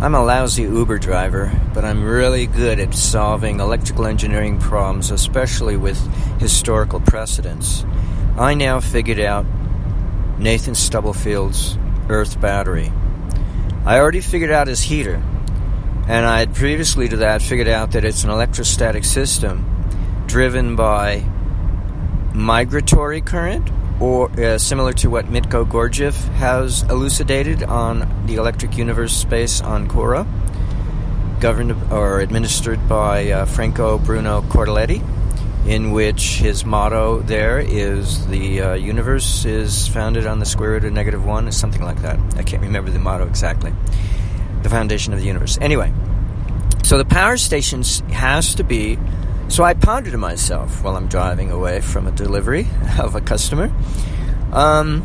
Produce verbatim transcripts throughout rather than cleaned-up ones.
I'm a lousy Uber driver, but I'm really good at solving electrical engineering problems, especially with historical precedents. I now figured out Nathan Stubblefield's Earth battery. I already figured out his heater, and I had previously to that figured out that it's an electrostatic system driven by migratory current, or uh, similar to what Mitko Gorgiev has elucidated on the Electric Universe space on Kora, governed or administered by uh, Franco Bruno Cortiletti, in which his motto there is the uh, universe is founded on the square root of negative one, or something like that. I can't remember the motto exactly. The foundation of the universe. Anyway, so the power station has to be... So I pondered to myself while I'm driving away from a delivery of a customer. Um,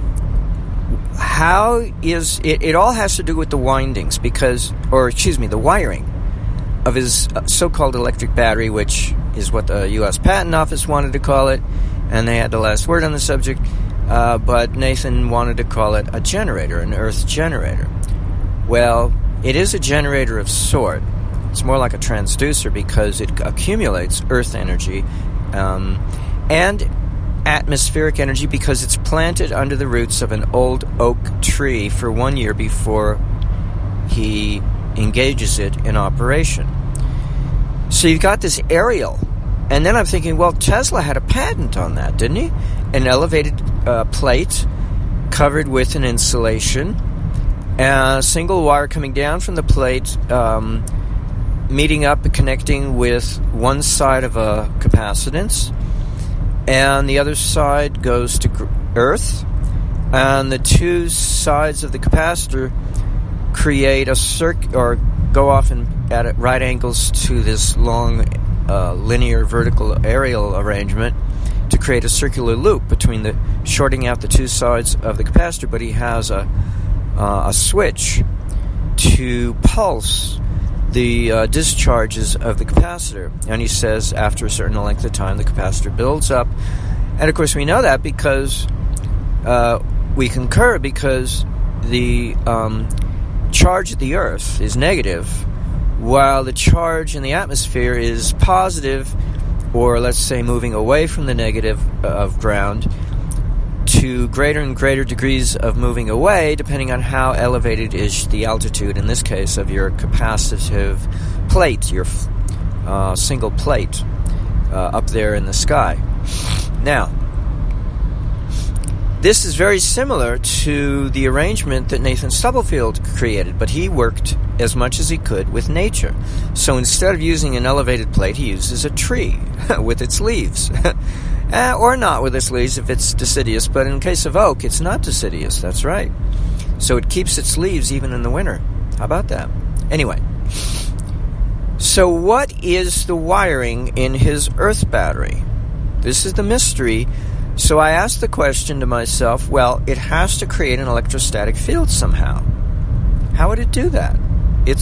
how is it, it all has to do with the windings because, or excuse me, the wiring of his so-called electric battery, which is what the U S Patent Office wanted to call it, and they had the last word on the subject, uh, but Nathan wanted to call it a generator, an earth generator. Well, it is a generator of sort. It's more like a transducer because it accumulates earth energy um, and atmospheric energy because it's planted under the roots of an old oak tree for one year before he engages it in operation. So you've got this aerial. And then I'm thinking, well, Tesla had a patent on that, didn't he? An elevated uh, plate covered with an insulation, a single wire coming down from the plate, um... meeting up and connecting with one side of a capacitance, and the other side goes to earth, and the two sides of the capacitor create a circuit or go off in, at right angles to this long uh, linear vertical aerial arrangement to create a circular loop between the shorting out the two sides of the capacitor. But he has a uh, a switch to pulse the uh, discharges of the capacitor. And he says after a certain length of time, the capacitor builds up. And, of course, we know that because uh, we concur because the um, charge of the Earth is negative, while the charge in the atmosphere is positive, or, let's say, moving away from the negative of ground to greater and greater degrees of moving away, depending on how elevated is the altitude, in this case, of your capacitive plate, your uh, single plate uh, up there in the sky. Now, this is very similar to the arrangement that Nathan Stubblefield created, but he worked as much as he could with nature. So instead of using an elevated plate, he uses a tree with its leaves. Uh, or not with its leaves if it's deciduous, but in case of oak, it's not deciduous, that's right. So it keeps its leaves even in the winter. How about that? Anyway, so what is the wiring in his earth battery? This is the mystery. So I asked the question to myself, well, it has to create an electrostatic field somehow. How would it do that? It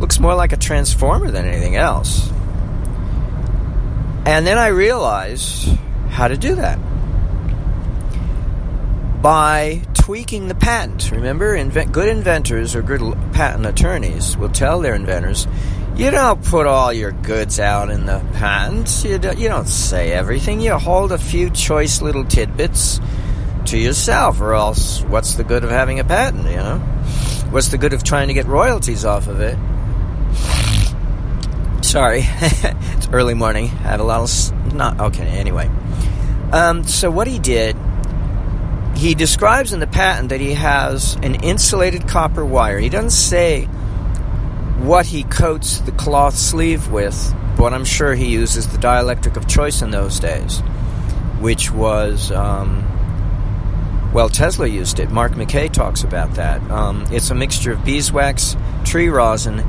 looks more like a transformer than anything else. And then I realized how to do that by tweaking the patent. Remember, invent, good inventors or good patent attorneys will tell their inventors, you don't put all your goods out in the patent. You don't, you don't say everything. You hold a few choice little tidbits to yourself, or else what's the good of having a patent, you know? What's the good of trying to get royalties off of it? Sorry, it's early morning. I have a lot of... Not, okay, anyway. Um, so what he did, he describes in the patent that he has an insulated copper wire. He doesn't say what he coats the cloth sleeve with, but I'm sure he uses the dielectric of choice in those days, which was... Um, well, Tesla used it. Mark McKay talks about that. Um, it's a mixture of beeswax, tree rosin,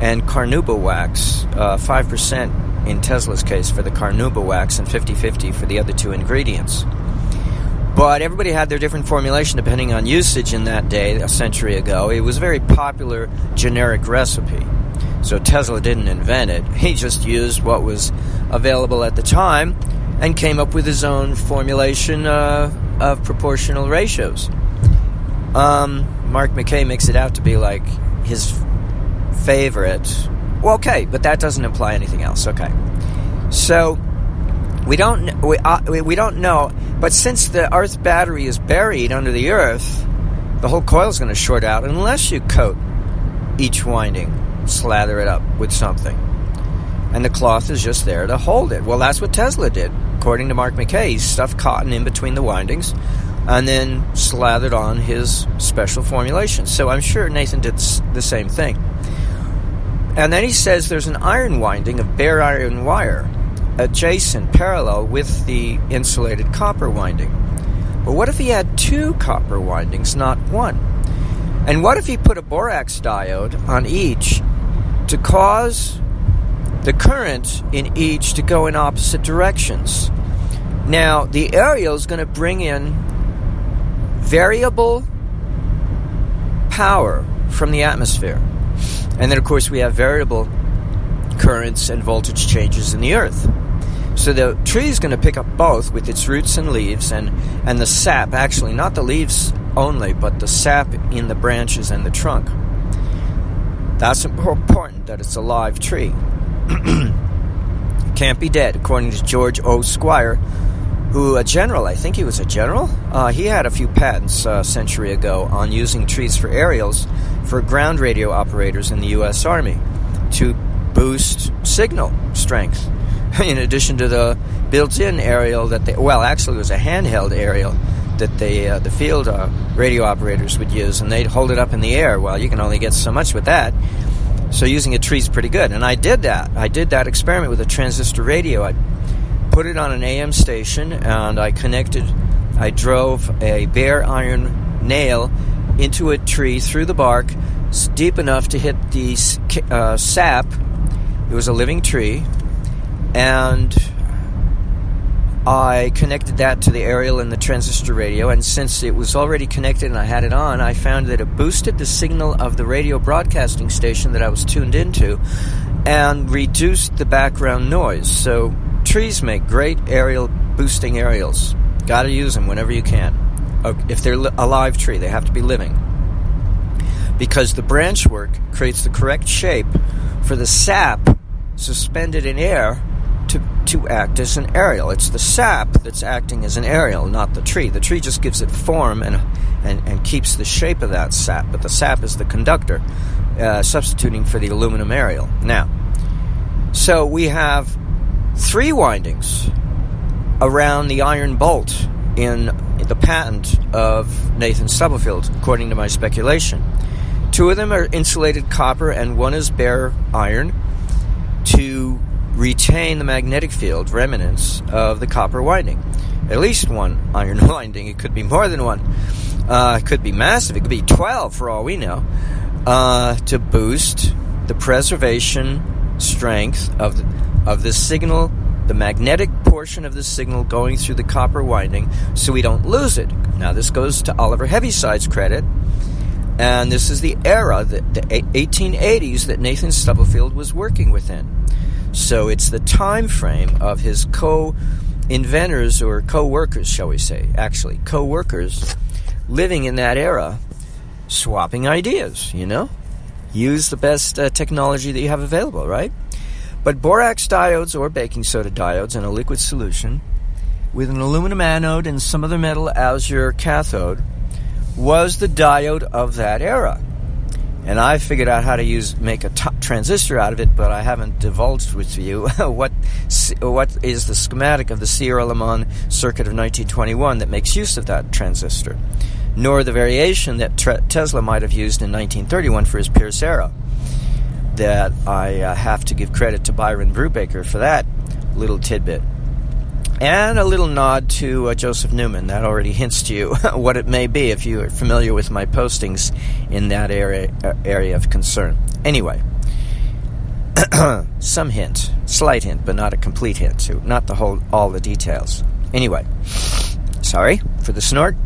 and carnauba wax, uh, five percent in Tesla's case for the carnauba wax and fifty-fifty for the other two ingredients. But everybody had their different formulation depending on usage in that day, a century ago. It was a very popular generic recipe. So Tesla didn't invent it. He just used what was available at the time and came up with his own formulation uh, of proportional ratios. Um, Mark McKay makes it out to be like his... favorite. Well, okay, but that doesn't imply anything else. Okay, so we don't we uh, we don't know. But since the Earth's battery is buried under the Earth, the whole coil is going to short out unless you coat each winding, slather it up with something, and the cloth is just there to hold it. Well, that's what Tesla did, according to Mark McKay. He stuffed cotton in between the windings, and then slathered on his special formulation. So I'm sure Nathan did the same thing. And then he says there's an iron winding of bare iron wire adjacent, parallel with the insulated copper winding. But what if he had two copper windings, not one? And what if he put a borax diode on each to cause the current in each to go in opposite directions? Now, the aerial is going to bring in variable power from the atmosphere. And then, of course, we have variable currents and voltage changes in the earth. So the tree is going to pick up both with its roots and leaves and, and the sap, actually, not the leaves only, but the sap in the branches and the trunk. That's important that it's a live tree. Can't be dead, according to George O. Squier, who a general, I think he was a general, uh, he had a few patents uh, a century ago on using trees for aerials for ground radio operators in the U S Army to boost signal strength, in addition to the built-in aerial that they, well, actually it was a handheld aerial that they, uh, the field uh, radio operators would use, and they'd hold it up in the air. Well, you can only get so much with that. So using a tree is pretty good. And I did that. I did that experiment with a transistor radio. I put it on an A M station, and I connected, I drove a bare iron nail into a tree through the bark, deep enough to hit the uh, sap. It was a living tree. And I connected that to the aerial and the transistor radio, and since it was already connected and I had it on, I found that it boosted the signal of the radio broadcasting station that I was tuned into and reduced the background noise. So trees make great aerial boosting aerials. Got to use them whenever you can. If they're a live tree, they have to be living, because the branch work creates the correct shape for the sap suspended in air To, to act as an aerial. It's the sap that's acting as an aerial, not the tree. The tree just gives it form and and, and keeps the shape of that sap, but the sap is the conductor, uh, substituting for the aluminum aerial. Now, so we have three windings around the iron bolt in the patent of Nathan Stubblefield, according to my speculation. Two of them are insulated copper and one is bare iron to retain the magnetic field remnants of the copper winding. At least one iron winding. It could be more than one. Uh, it could be massive. It could be twelve for all we know. Uh, to boost the preservation strength of the, of the signal, the magnetic portion of the signal going through the copper winding, so we don't lose it. Now this goes to Oliver Heaviside's credit. And this is the era, the, the eighteen eighties that Nathan Stubblefield was working within. So it's the time frame of his co-inventors or co-workers, shall we say, actually, co-workers living in that era, swapping ideas, you know? Use the best uh, technology that you have available, right? But borax diodes or baking soda diodes in a liquid solution with an aluminum anode and some other metal as your cathode was the diode of that era. And I figured out how to use make a t- transistor out of it, but I haven't divulged with you what what is the schematic of the Sierra Leone circuit of nineteen twenty-one that makes use of that transistor, nor the variation that tre- Tesla might have used in nineteen thirty-one for his Pierce arrow. That I uh, have to give credit to Byron Brubaker for that little tidbit. And a little nod to uh, Joseph Newman. That already hints to you what it may be if you are familiar with my postings in that area, uh, area of concern. Anyway, some hint, slight hint, but not a complete hint, so not the whole, all the details. Anyway, sorry for the snort.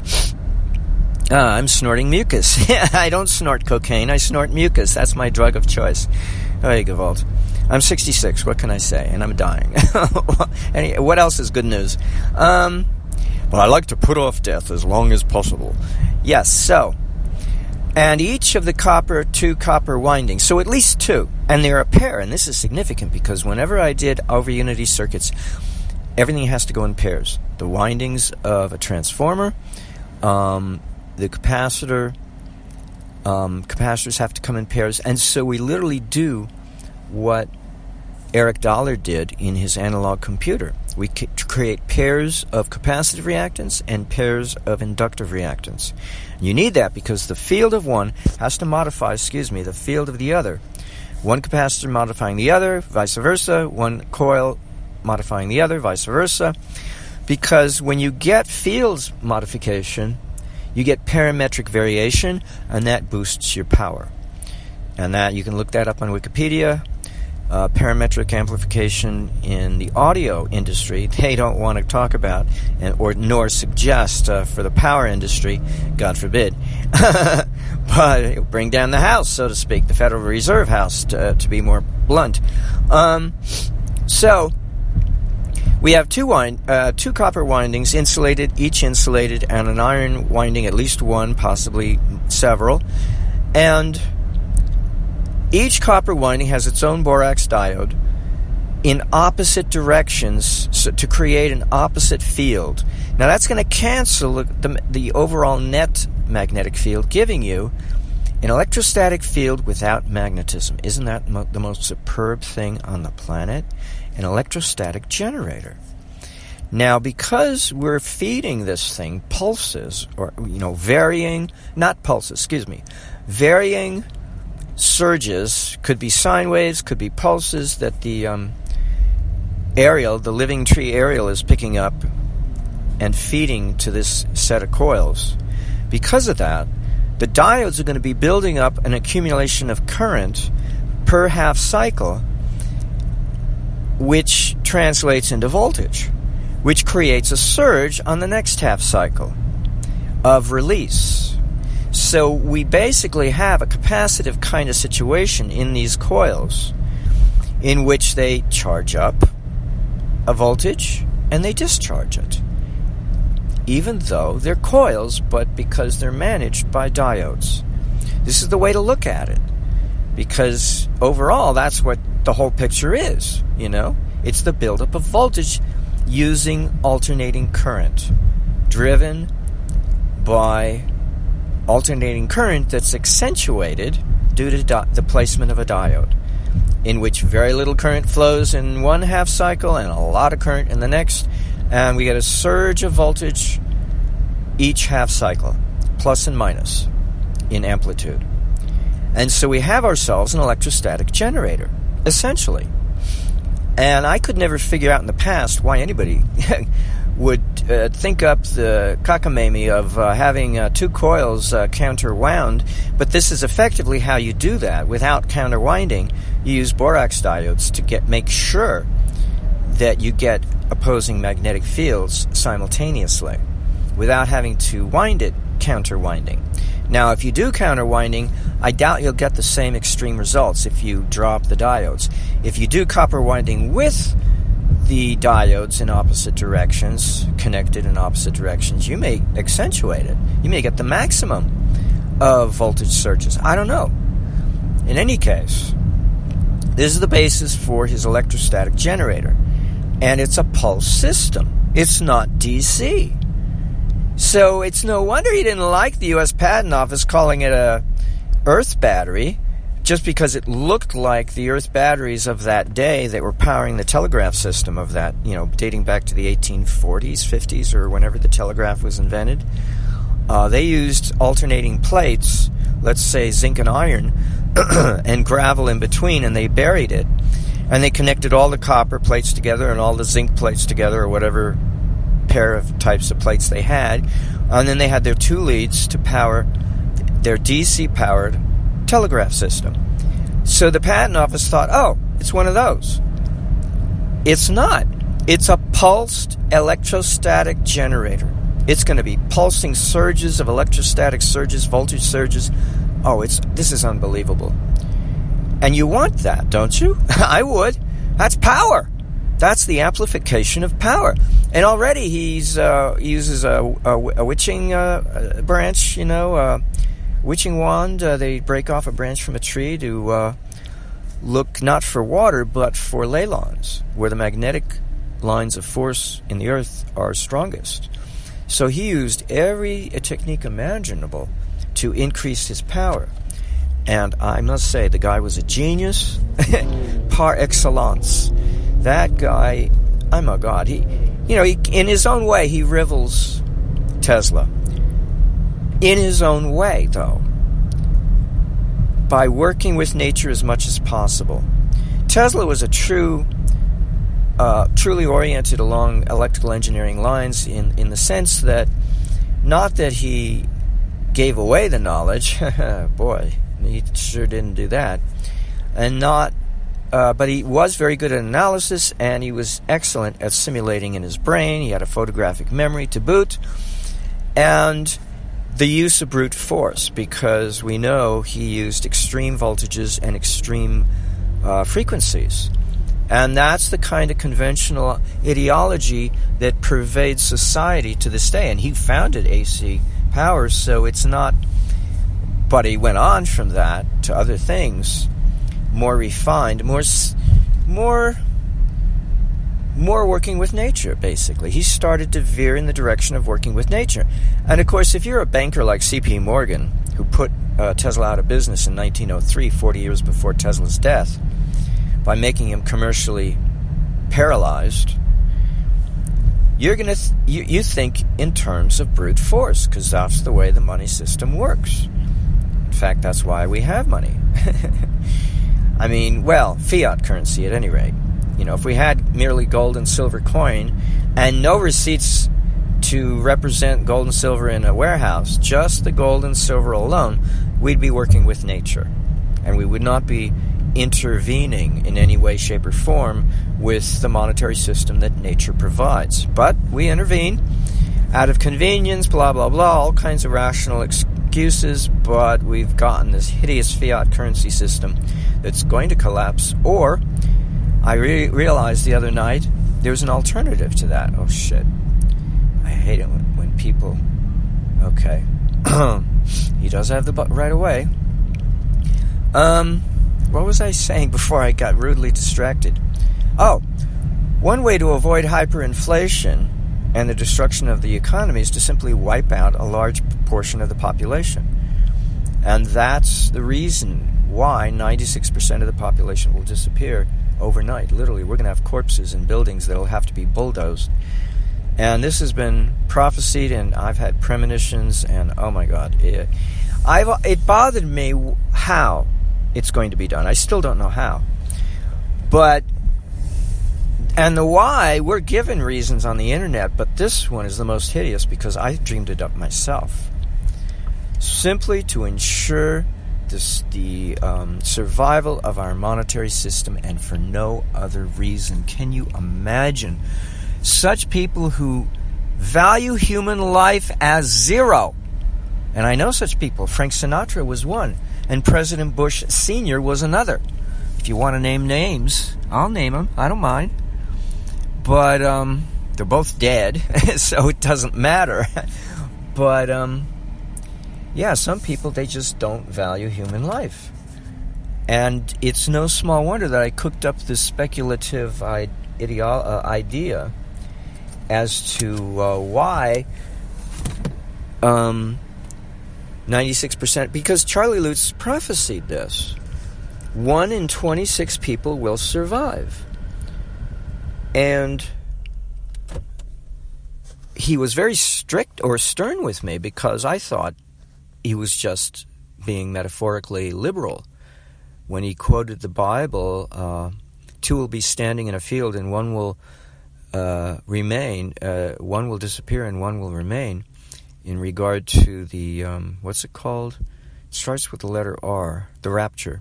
Uh, I'm snorting mucus. I don't snort cocaine, I snort mucus. That's my drug of choice. Oh, you Gewalt. I'm sixty-six, what can I say? And I'm dying. Any, what else is good news? Um, well, I like to put off death as long as possible. Yes, so, and each of the copper, two copper windings, so at least two, and they're a pair, and this is significant because whenever I did over unity circuits, everything has to go in pairs. The windings of a transformer, um, the capacitor, um, capacitors have to come in pairs, and so we literally do what Eric Dollar did in his analog computer. We c- create pairs of capacitive reactants and pairs of inductive reactants. You need that because the field of one has to modify, excuse me, the field of the other. One capacitor modifying the other, vice versa. One coil modifying the other, vice versa. Because when you get fields modification, you get parametric variation, and that boosts your power. And that you can look that up on Wikipedia. Uh, parametric amplification in the audio industry, they don't want to talk about and, or nor suggest uh, for the power industry, God forbid. But it'll bring down the house, so to speak, the Federal Reserve House, to, uh, to be more blunt. Um, so we have two, wind, uh, two copper windings, insulated, each insulated, and an iron winding, at least one, possibly several. And each copper winding has its own borax diode in opposite directions to create an opposite field. Now that's going to cancel the, the overall net magnetic field, giving you an electrostatic field without magnetism. Isn't that mo- the most superb thing on the planet? An electrostatic generator. Now, because we're feeding this thing pulses, or, you know, varying, not pulses, excuse me, varying surges, could be sine waves, could be pulses that the um, aerial, the living tree aerial, is picking up and feeding to this set of coils. Because of that, the diodes are going to be building up an accumulation of current per half cycle, which translates into voltage, which creates a surge on the next half cycle of release. So we basically have a capacitive kind of situation in these coils in which they charge up a voltage and they discharge it, even though they're coils, but because they're managed by diodes. This is the way to look at it, because overall that's what the whole picture is, you know? It's the buildup of voltage using alternating current, driven by alternating current that's accentuated due to di- the placement of a diode, in which very little current flows in one half cycle and a lot of current in the next, and we get a surge of voltage each half cycle, plus and minus in amplitude. And so we have ourselves an electrostatic generator, essentially. And I could never figure out in the past why anybody would uh, think up the cockamamie of uh, having uh, two coils uh, counterwound, but this is effectively how you do that. Without counterwinding, you use borax diodes to get make sure that you get opposing magnetic fields simultaneously without having to wind it counterwinding. Now, if you do counterwinding, I doubt you'll get the same extreme results if you drop the diodes. If you do copper winding with the diodes in opposite directions, connected in opposite directions, you may accentuate it. You may get the maximum of voltage surges. I don't know. In any case, this is the basis for his electrostatic generator. And it's a pulse system. It's not D C. So it's no wonder he didn't like the U S Patent Office calling it a Earth battery, just because it looked like the Earth batteries of that day that were powering the telegraph system of that, you know, dating back to the eighteen forties, fifties, or whenever the telegraph was invented. Uh, they used alternating plates, let's say zinc and iron, and gravel in between, and they buried it. And they connected all the copper plates together and all the zinc plates together, or whatever pair of types of plates they had. And then they had their two leads to power their D C-powered telegraph system. So the patent office thought, oh, it's one of those. It's not. It's a pulsed electrostatic generator. It's going to be pulsing surges of electrostatic surges, voltage surges. Oh, it's this is unbelievable. And you want that, don't you? I would. That's power. That's the amplification of power. And already he's uh, uses a, a, a witching uh, branch, you know, uh, witching wand, uh, they break off a branch from a tree to uh, look not for water, but for ley lines, where the magnetic lines of force in the earth are strongest. So he used every technique imaginable to increase his power. And I must say, the guy was a genius par excellence. That guy, I'm a god. He, you know, he, in his own way, he rivals Tesla. In his own way, though, by working with nature as much as possible. Tesla was a true, uh, truly oriented along electrical engineering lines in, in the sense that, not that he gave away the knowledge, boy, he sure didn't do that, and not, uh, but he was very good at analysis, and he was excellent at simulating in his brain. He had a photographic memory to boot, and the use of brute force, because we know he used extreme voltages and extreme uh, frequencies. And that's the kind of conventional ideology that pervades society to this day. And he founded A C Power, so it's not... But he went on from that to other things, more refined, more, more, more working with nature, basically. He started to veer in the direction of working with nature. And, of course, if you're a banker like C. P. Morgan, who put uh, Tesla out of business in nineteen oh three, forty years before Tesla's death, by making him commercially paralyzed, you're gonna th- you, you think in terms of brute force, because that's the way the money system works. In fact, that's why we have money. I mean, well, fiat currency at any rate. You know, if we had merely gold and silver coin and no receipts to represent gold and silver in a warehouse, just the gold and silver alone, we'd be working with nature. And we would not be intervening in any way, shape, or form with the monetary system that nature provides. But we intervene out of convenience, blah, blah, blah, all kinds of rational excuses, but we've gotten this hideous fiat currency system that's going to collapse, or... I re- realized the other night there was an alternative to that. Oh, shit. I hate it when, when people... Okay. He does have the button right away. Um, what was I saying before I got rudely distracted? Oh, one way to avoid hyperinflation and the destruction of the economy is to simply wipe out a large portion of the population. And that's the reason why ninety-six percent of the population will disappear overnight. Literally, we're going to have corpses in buildings that will have to be bulldozed. And this has been prophesied, and I've had premonitions, and oh my God. It, I've, it bothered me how it's going to be done. I still don't know how. But, and the why, we're given reasons on the internet, but this one is the most hideous because I dreamed it up myself. Simply to ensure This, the um, survival of our monetary system, and for no other reason. Can you imagine such people who value human life as zero? And I know such people. Frank Sinatra was one, and President Bush Senior was another. If you want to name names, I'll name them. I don't mind. But um, they're both dead, so it doesn't matter. But... Um, Yeah, some people, they just don't value human life. And it's no small wonder that I cooked up this speculative idea as to uh, why um, ninety-six percent... Because Charlie Lutz prophesied this. One in twenty-six people will survive. And... he was very strict or stern with me because I thought he was just being metaphorically liberal when he quoted the Bible, uh, two will be standing in a field and one will uh, remain, uh, one will disappear and one will remain, in regard to the, um, what's it called? It starts with the letter R, the rapture.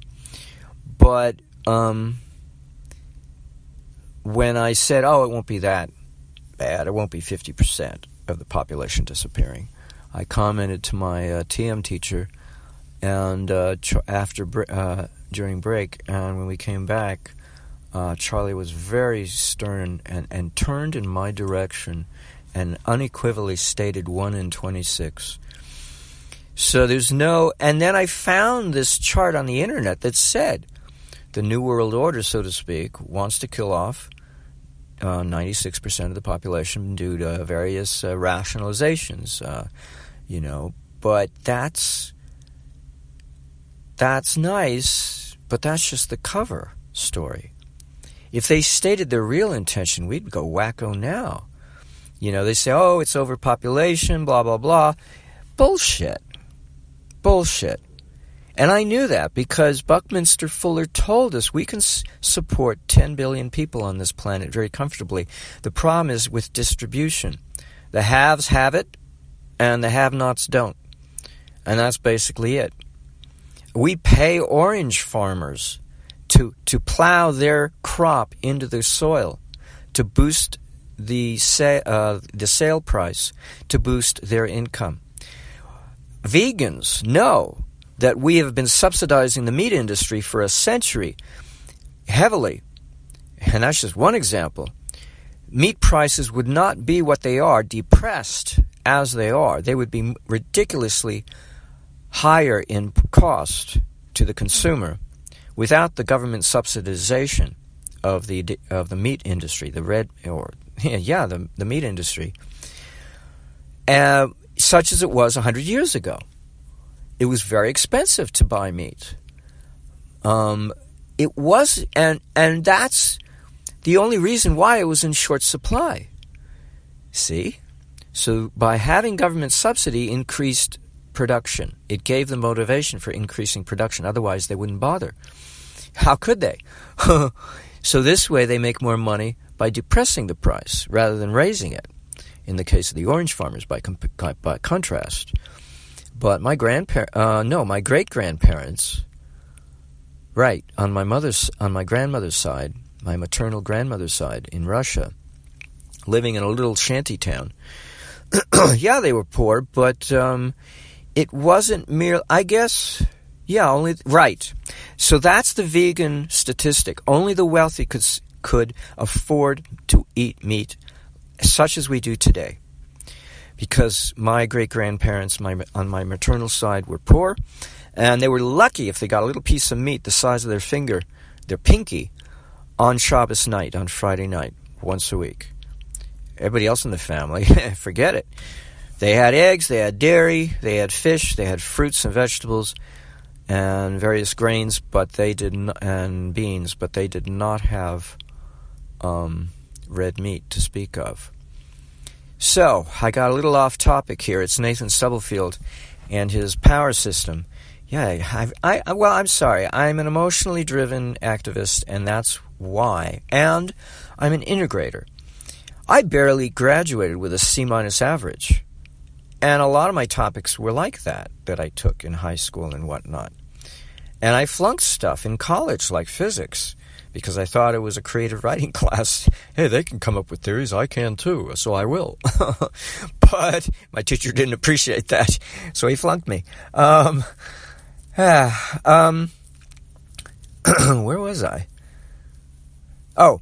But um, when I said, oh, it won't be that bad, it won't be fifty percent of the population disappearing, I commented to my uh, T M teacher, and uh, ch- after br- uh, during break, and when we came back, uh, Charlie was very stern and, and turned in my direction, and unequivocally stated one in twenty-six. So there's no, and then I found this chart on the internet that said the New World Order, so to speak, wants to kill off uh, ninety-six percent of the population due to various uh, rationalizations, uh, you know. But that's, that's nice, but that's just the cover story. If they stated their real intention, we'd go wacko now. You know, they say, oh, it's overpopulation, blah, blah, blah. Bullshit. Bullshit. And I knew that because Buckminster Fuller told us we can s- support ten billion people on this planet very comfortably. The problem is with distribution. The haves have it and the have-nots don't. And that's basically it. We pay orange farmers to, to plow their crop into the soil, to boost the, sa- uh, the sale price, to boost their income. Vegans know that we have been subsidizing the meat industry for a century heavily. And that's just one example. Meat prices would not be what they are, depressed as they are. They would be ridiculously higher in cost to the consumer without the government subsidization of the of the meat industry, the red or yeah, the the meat industry. Uh, such as it was one hundred years ago. It was very expensive to buy meat. Um, it was, and and that's the only reason why it was in short supply. See? So by having government subsidy increased production, it gave them motivation for increasing production. Otherwise, they wouldn't bother. How could they? So this way, they make more money by depressing the price rather than raising it. In the case of the orange farmers, by comp- by contrast. But my grandpa- uh, no, my great-grandparents, right, on my mother's, on my grandmother's side, my maternal grandmother's side in Russia, living in a little shanty town. Yeah, they were poor, but um, it wasn't mere, I guess, yeah, only, right. So that's the vegan statistic. Only the wealthy could could afford to eat meat, such as we do today, because my great-grandparents my, on my maternal side were poor, and they were lucky if they got a little piece of meat the size of their finger, their pinky, on Shabbos night, on Friday night, once a week. Everybody else in the family, forget it. They had eggs, they had dairy, they had fish, they had fruits and vegetables, and various grains, but they did not, and beans, but they did not have um, red meat to speak of. So, I got a little off topic here. It's Nathan Stubblefield and his power system. Yeah, I've, I, well, I'm sorry. I'm an emotionally driven activist, and that's why. And I'm an integrator. I barely graduated with a C minus average. And a lot of my topics were like that, that I took in high school and whatnot. And I flunked stuff in college, like physics, because I thought it was a creative writing class. Hey, they can come up with theories. I can too, so I will. But my teacher didn't appreciate that, so he flunked me. Um, ah, um, where was I? Oh,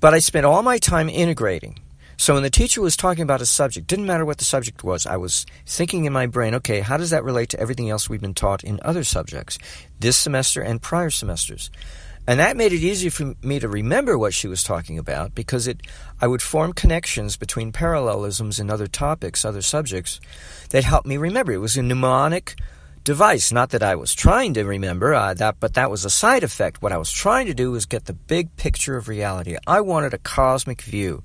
but I spent all my time integrating. So when the teacher was talking about a subject, didn't matter what the subject was, I was thinking in my brain, okay, how does that relate to everything else we've been taught in other subjects, this semester and prior semesters? And that made it easier for me to remember what she was talking about because it, I would form connections between parallelisms in other topics, other subjects, that helped me remember. It was a mnemonic device. Not that I was trying to remember, uh, that, but that was a side effect. What I was trying to do was get the big picture of reality. I wanted a cosmic view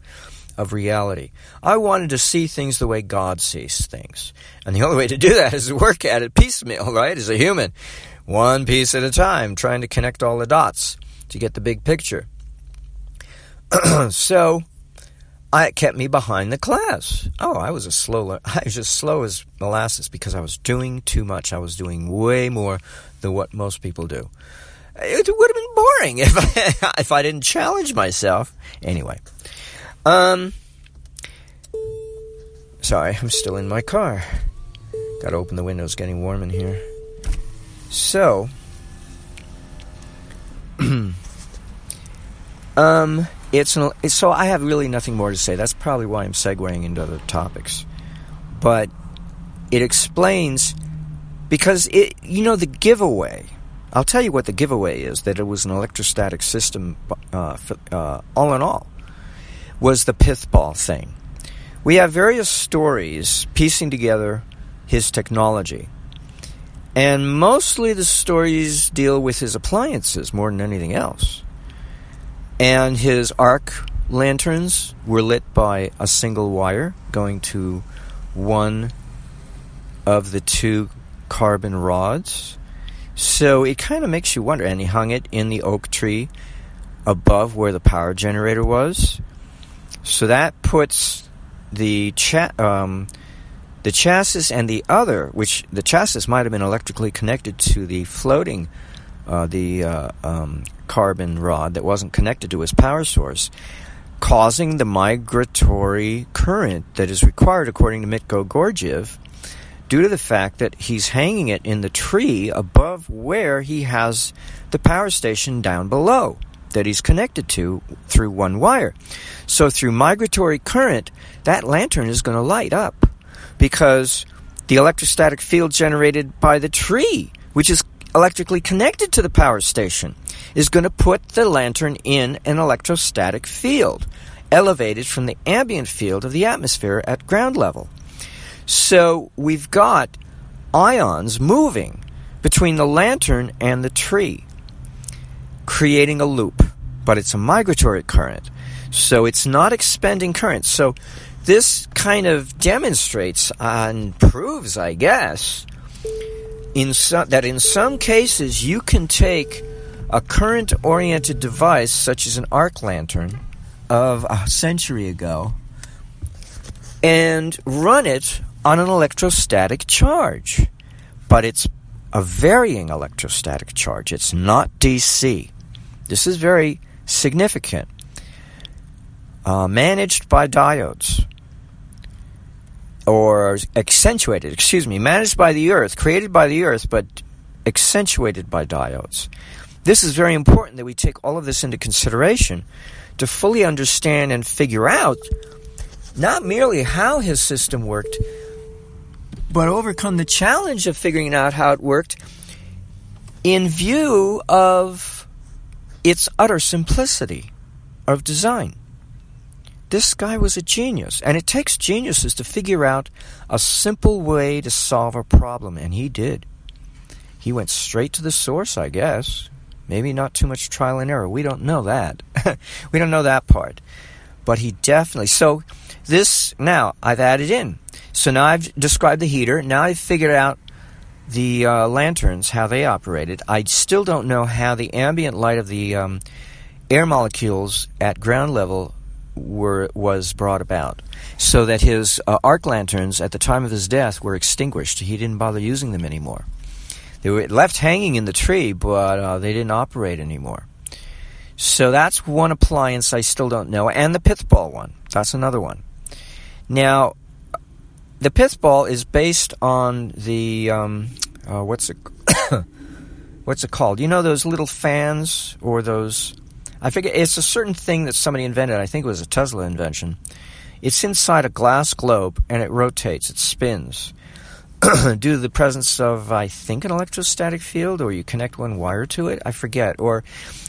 of reality. I wanted to see things the way God sees things. And the only way to do that is to work at it piecemeal, right, as a human. One piece at a time, trying to connect all the dots to get the big picture. So, I, it kept me behind the class. Oh, I was a slow, I was just slow as molasses because I was doing too much. I was doing way more than what most people do. It would have been boring if I, if I didn't challenge myself. Anyway, um, sorry, I'm still in my car. Got to open the window. It's getting warm in here. So, um, it's an, so I have really nothing more to say. That's probably why I'm segueing into other topics. But it explains Because, it, you know, the giveaway, I'll tell you what the giveaway is, that it was an electrostatic system, uh, uh, all in all, was the pithball thing. We have various stories piecing together his technology. And mostly the stories deal with his appliances more than anything else. And his arc lanterns were lit by a single wire going to one of the two carbon rods. So it kind of makes you wonder. And he hung it in the oak tree above where the power generator was. So that puts the... Cha- um, The chassis and the other, which the chassis might have been electrically connected to the floating, uh, the uh, um, carbon rod that wasn't connected to his power source, causing the migratory current that is required, according to Mitko Gorgiev, due to the fact that he's hanging it in the tree above where he has the power station down below that he's connected to through one wire. So through migratory current, that lantern is going to light up, because the electrostatic field generated by the tree, which is electrically connected to the power station, is going to put the lantern in an electrostatic field, elevated from the ambient field of the atmosphere at ground level. So we've got ions moving between the lantern and the tree, creating a loop, but it's a migratory current. So it's not expending current. So this kind of demonstrates and proves, I guess, in some, that in some cases you can take a current-oriented device, such as an arc lantern of a century ago, and run it on an electrostatic charge. But it's a varying electrostatic charge. It's not D C. This is very significant. Uh, managed by diodes. Or accentuated, excuse me, managed by the earth, created by the earth, but accentuated by diodes. This is very important that we take all of this into consideration to fully understand and figure out not merely how his system worked, but overcome the challenge of figuring out how it worked in view of its utter simplicity of design. This guy was a genius, and it takes geniuses to figure out a simple way to solve a problem, and he did. He went straight to the source, I guess. Maybe not too much trial and error. We don't know that. We don't know that part. But he definitely... So this, now, I've added in. So now I've described the heater. Now I've figured out the uh, lanterns, how they operated. I still don't know how the ambient light of the um, air molecules at ground level Were was brought about, so that his uh, arc lanterns at the time of his death were extinguished. He didn't bother using them anymore. They were left hanging in the tree, but uh, they didn't operate anymore. So that's one appliance I still don't know, and the pithball one. That's another one. Now, the pithball is based on the um, uh, what's it what's it called? You know those little fans or those. I forget, it's a certain thing that somebody invented. I think it was a Tesla invention. It's inside a glass globe, and it rotates. It spins due to the presence of, I think, an electrostatic field, or you connect one wire to it. I forget. Or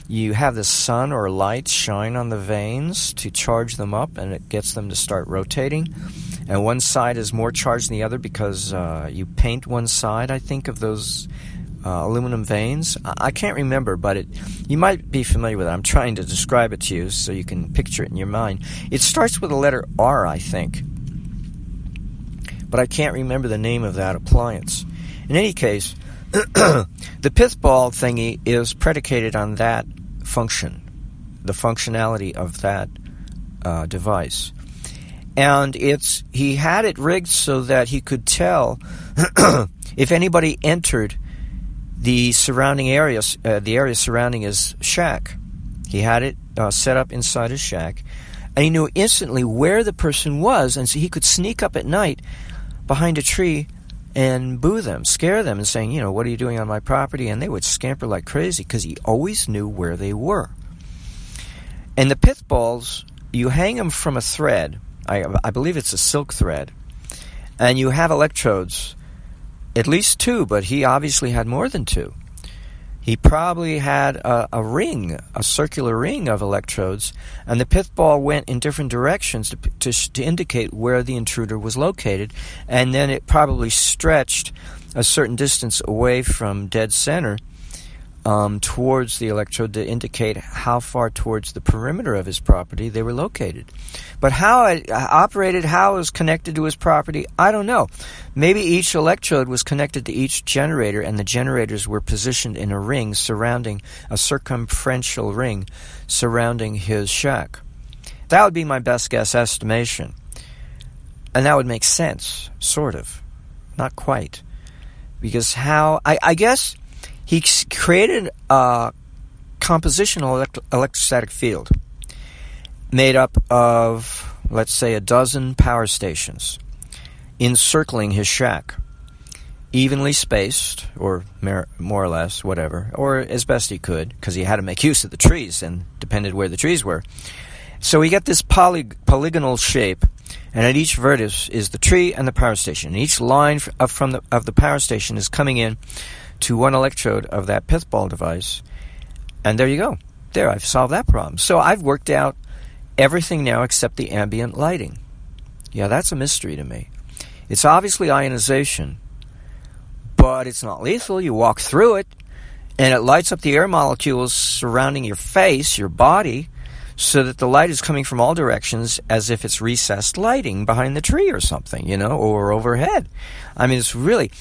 you have the sun or light shine on the vanes to charge them up, and it gets them to start rotating. And one side is more charged than the other because uh, you paint one side, I think, of those... Uh, aluminum vanes. I can't remember, but it, you might be familiar with it. I'm trying to describe it to you so you can picture it in your mind. It starts with the letter R, I think, but I can't remember the name of that appliance. In any case, the pithball thingy is predicated on that function, the functionality of that uh, device. And it's he had it rigged so that he could tell if anybody entered the surrounding area, uh, the area surrounding his shack. He had it uh, set up inside his shack, and he knew instantly where the person was, and so he could sneak up at night behind a tree and boo them, scare them, and saying, you know, what are you doing on my property? And they would scamper like crazy because he always knew where they were. And the pith balls, you hang them from a thread. I, I believe it's a silk thread, and you have electrodes at least two, but he obviously had more than two. He probably had a, a ring, a circular ring of electrodes, and the pith ball went in different directions to, to, to indicate where the intruder was located, and then it probably stretched a certain distance away from dead center um, towards the electrode to indicate how far towards the perimeter of his property they were located. But how it operated, how it was connected to his property, I don't know. Maybe each electrode was connected to each generator, and the generators were positioned in a ring surrounding, a circumferential ring surrounding his shack. That would be my best guess estimation. And that would make sense, sort of. Not quite. Because how, I, I guess he created a compositional elect- electrostatic field made up of, let's say, a dozen power stations encircling his shack, evenly spaced, or mer- more or less, whatever, or as best he could, because he had to make use of the trees and depended where the trees were. So we got this poly- polygonal shape, and at each vertex is the tree and the power station. And each line f- from the, of the power station is coming in to one electrode of that pith ball device. And there you go. There, I've solved that problem. So I've worked out everything now except the ambient lighting. Yeah, that's a mystery to me. It's obviously ionization, but it's not lethal. You walk through it, and it lights up the air molecules surrounding your face, your body, so that the light is coming from all directions as if it's recessed lighting behind the tree or something, you know, or overhead. I mean, it's really,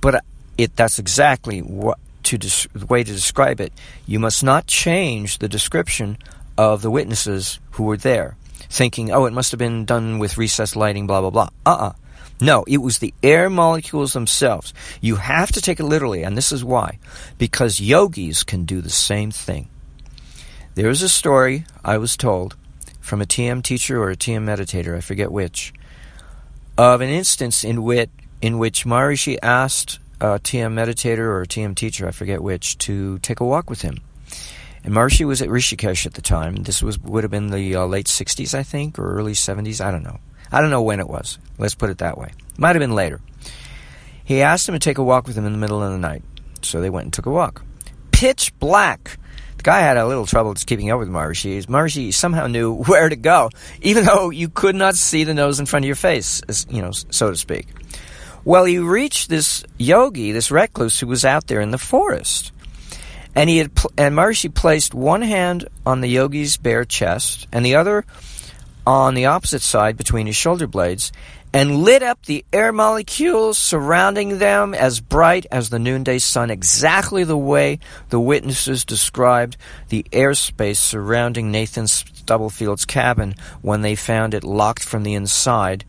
but it that's exactly what to des- the way to describe it. You must not change the description of the witnesses who were there, thinking, oh, it must have been done with recessed lighting, blah, blah, blah. Uh-uh. No, it was the air molecules themselves. You have to take it literally, and this is why. Because yogis can do the same thing. There is a story I was told from a T M teacher or a T M meditator, I forget which, of an instance in which, in which Maharishi asked a T M meditator or a T M teacher, I forget which, to take a walk with him. And Maharishi was at Rishikesh at the time. This was would have been the uh, late sixties, I think, or early seventies. I don't know. I don't know when it was. Let's put it that way. Might have been later. He asked him to take a walk with him in the middle of the night. So they went and took a walk. Pitch black. Guy had a little trouble just keeping up with Maharishi. Maharishi somehow knew where to go, even though you could not see the nose in front of your face, you know, so to speak. Well, he reached this yogi, this recluse, who was out there in the forest, and he had and Maharishi placed one hand on the yogi's bare chest and the other on the opposite side between his shoulder blades, and lit up the air molecules surrounding them as bright as the noonday sun, exactly the way the witnesses described the airspace surrounding Nathan Stubblefield's cabin when they found it locked from the inside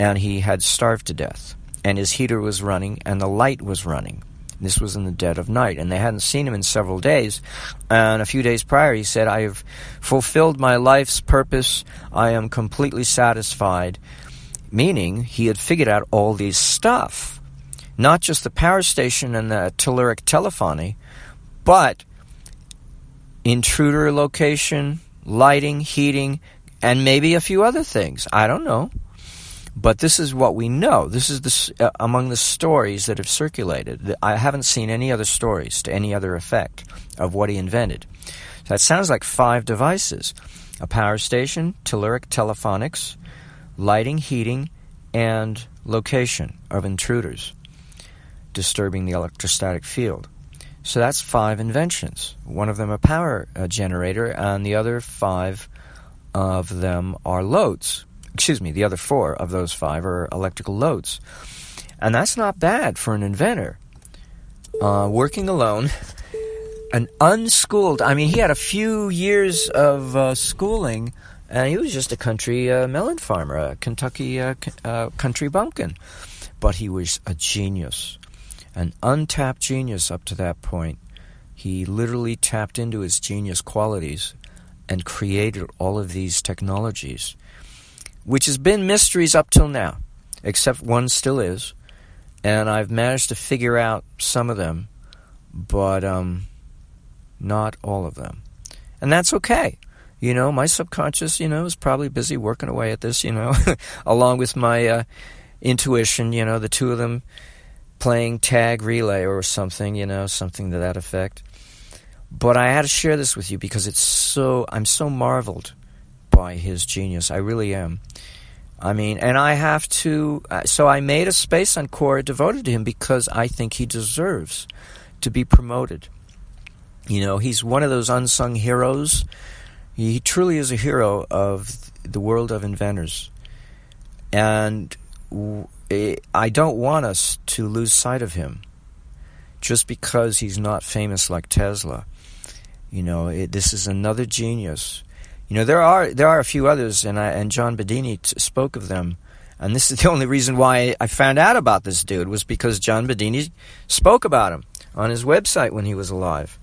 and he had starved to death. And his heater was running and the light was running. This was in the dead of night, and they hadn't seen him in several days. And a few days prior, he said, I have fulfilled my life's purpose. I am completely satisfied. Meaning he had figured out all these stuff, not just the power station and the telluric telephony, but intruder location, lighting, heating, and maybe a few other things. I don't know. But this is what we know. This is the, uh, among the stories that have circulated. I haven't seen any other stories to any other effect of what he invented. So that sounds like five devices. A power station, telluric telephonics, lighting, heating, and location of intruders disturbing the electrostatic field. So that's five inventions. One of them a power uh, generator, and the other five of them are loads. Excuse me, the other four of those five are electrical loads. And that's not bad for an inventor. Uh, working alone, an unschooled... I mean, he had a few years of uh, schooling... And he was just a country uh, melon farmer, a Kentucky uh, c- uh, country bumpkin. But he was a genius, an untapped genius up to that point. He literally tapped into his genius qualities and created all of these technologies, which has been mysteries up till now, except one still is. And I've managed to figure out some of them, but um, not all of them. And that's okay. You know, my subconscious, you know, is probably busy working away at this, you know, along with my uh, intuition, you know, the two of them playing tag relay or something, you know, something to that effect. But I had to share this with you because it's so, I'm so marveled by his genius. I really am. I mean, and I have to, so I made a space on Quora devoted to him because I think he deserves to be promoted. You know, he's one of those unsung heroes. He truly is a hero of the world of inventors. And I don't want us to lose sight of him just because he's not famous like Tesla. You know, it, this is another genius. You know, there are there are a few others, and I, and John Bedini t- spoke of them. And this is the only reason why I found out about this dude was because John Bedini spoke about him on his website when he was alive.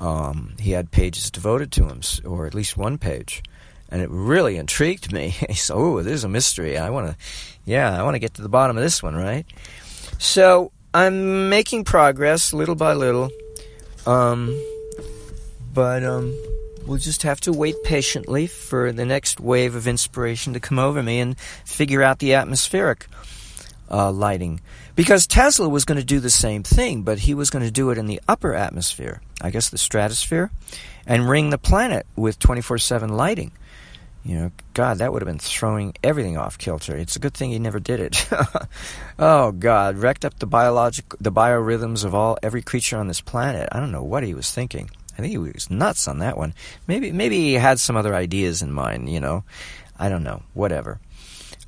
Um, he had pages devoted to him, or at least one page, and it really intrigued me. So, oh, there's a mystery. I want to, yeah, I want to get to the bottom of this one, right? So I'm making progress little by little, um, but. Um, We'll just have to wait patiently for the next wave of inspiration to come over me and figure out the atmospheric uh, lighting. Because Tesla was going to do the same thing, but he was going to do it in the upper atmosphere, I guess the stratosphere, and ring the planet with twenty-four seven lighting. You know, God, that would have been throwing everything off kilter. It's a good thing he never did it. Oh, God, wrecked up the biological, the biorhythms of all every creature on this planet. I don't know what he was thinking. I think he was nuts on that one. Maybe maybe he had some other ideas in mind, you know. I don't know. Whatever.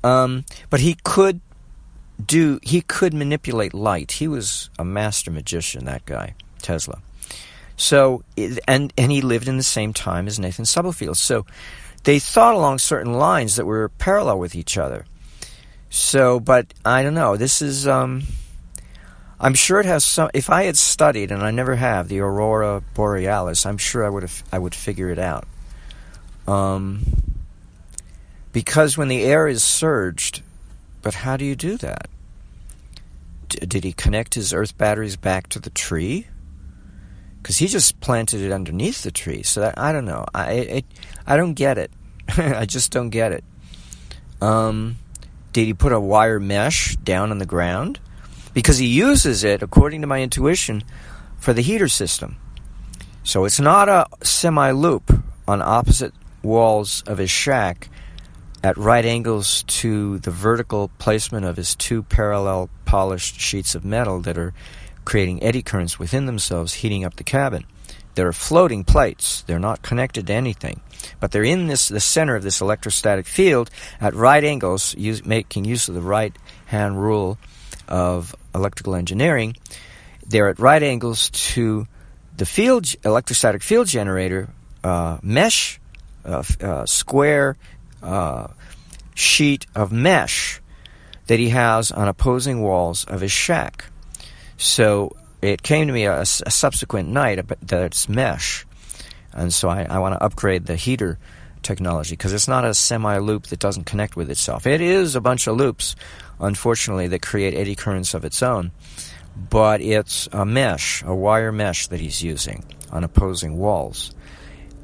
Um, but he could do. He could manipulate light. He was a master magician, that guy, Tesla. So and and he lived in the same time as Nathan Stubblefield. So they thought along certain lines that were parallel with each other. So, but I don't know. This is. Um, I'm sure it has some. If I had studied, and I never have, the aurora borealis, I'm sure I would have. I would figure it out. Um, because when the air is surged, but how do you do that? D- did he connect his Earth batteries back to the tree? Because he just planted it underneath the tree. So that, I don't know. I it, I don't get it. I just don't get it. Um, did he put a wire mesh down on the ground? Because he uses it, according to my intuition, for the heater system. So it's not a semi-loop on opposite walls of his shack at right angles to the vertical placement of his two parallel polished sheets of metal that are creating eddy currents within themselves, heating up the cabin. They're floating plates. They're not connected to anything. But they're in this the center of this electrostatic field at right angles, use, making use of the right-hand rule of electrical engineering. They're at right angles to the field electrostatic field generator uh, mesh uh, uh, square uh, sheet of mesh that he has on opposing walls of his shack. So it came to me a, a subsequent night that it's mesh, and so I, I want to upgrade the heater technology because it's not a semi-loop that doesn't connect with itself. It is a bunch of loops, unfortunately, that create eddy currents of its own, but it's a mesh, a wire mesh that he's using on opposing walls.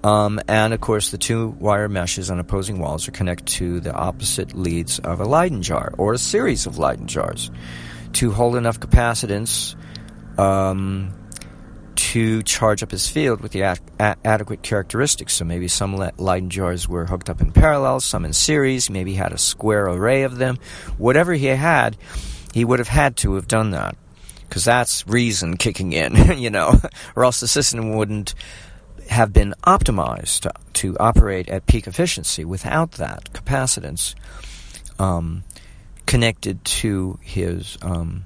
Um, and, of course, the two wire meshes on opposing walls are connected to the opposite leads of a Leyden jar or a series of Leyden jars to hold enough capacitance um, to charge up his field with the ad- ad- adequate characteristics. So maybe some le- Leyden jars were hooked up in parallel, some in series, maybe he had a square array of them. Whatever he had, he would have had to have done that, because that's reason kicking in, you know, or else the system wouldn't have been optimized to, to operate at peak efficiency without that capacitance um, connected to his... Um,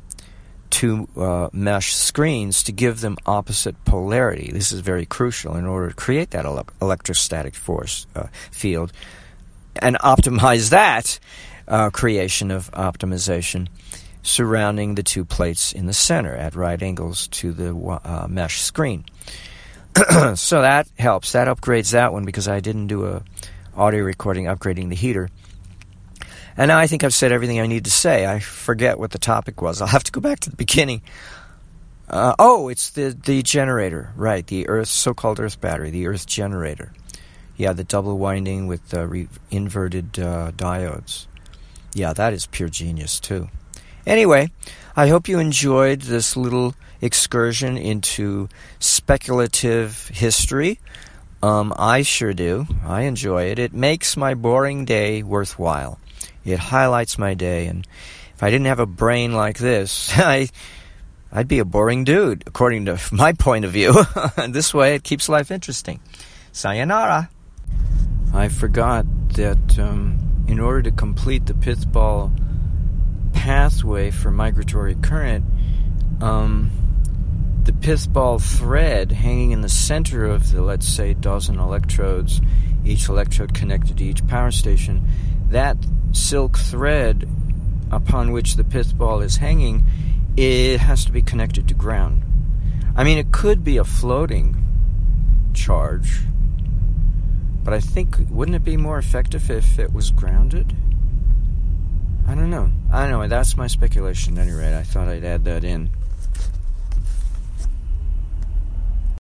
two uh, mesh screens to give them opposite polarity. This is very crucial in order to create that ele- electrostatic force uh, field and optimize that uh, creation of optimization surrounding the two plates in the center at right angles to the uh, mesh screen. So that helps. That upgrades that one because I didn't do a audio recording upgrading the heater. And now I think I've said everything I need to say. I forget what the topic was. I'll have to go back to the beginning. Uh, oh, it's the, the generator, right, the Earth, so-called Earth battery, the Earth generator. Yeah, the double winding with uh, re- inverted uh, diodes. Yeah, that is pure genius, too. Anyway, I hope you enjoyed this little excursion into speculative history. Um, I sure do. I enjoy it. It makes my boring day worthwhile. It highlights my day, and if I didn't have a brain like this, I, I'd be a boring dude, according to my point of view. And this way, it keeps life interesting. Sayonara. I forgot that um, in order to complete the Pithball pathway for migratory current, um, the Pithball thread hanging in the center of the, let's say, dozen electrodes, each electrode connected to each power station, that silk thread upon which the Pithball is hanging, it has to be connected to ground. I mean, it could be a floating charge, but I think, wouldn't it be more effective if it was grounded? I don't know. I don't know. That's my speculation. At any rate, I thought I'd add that in.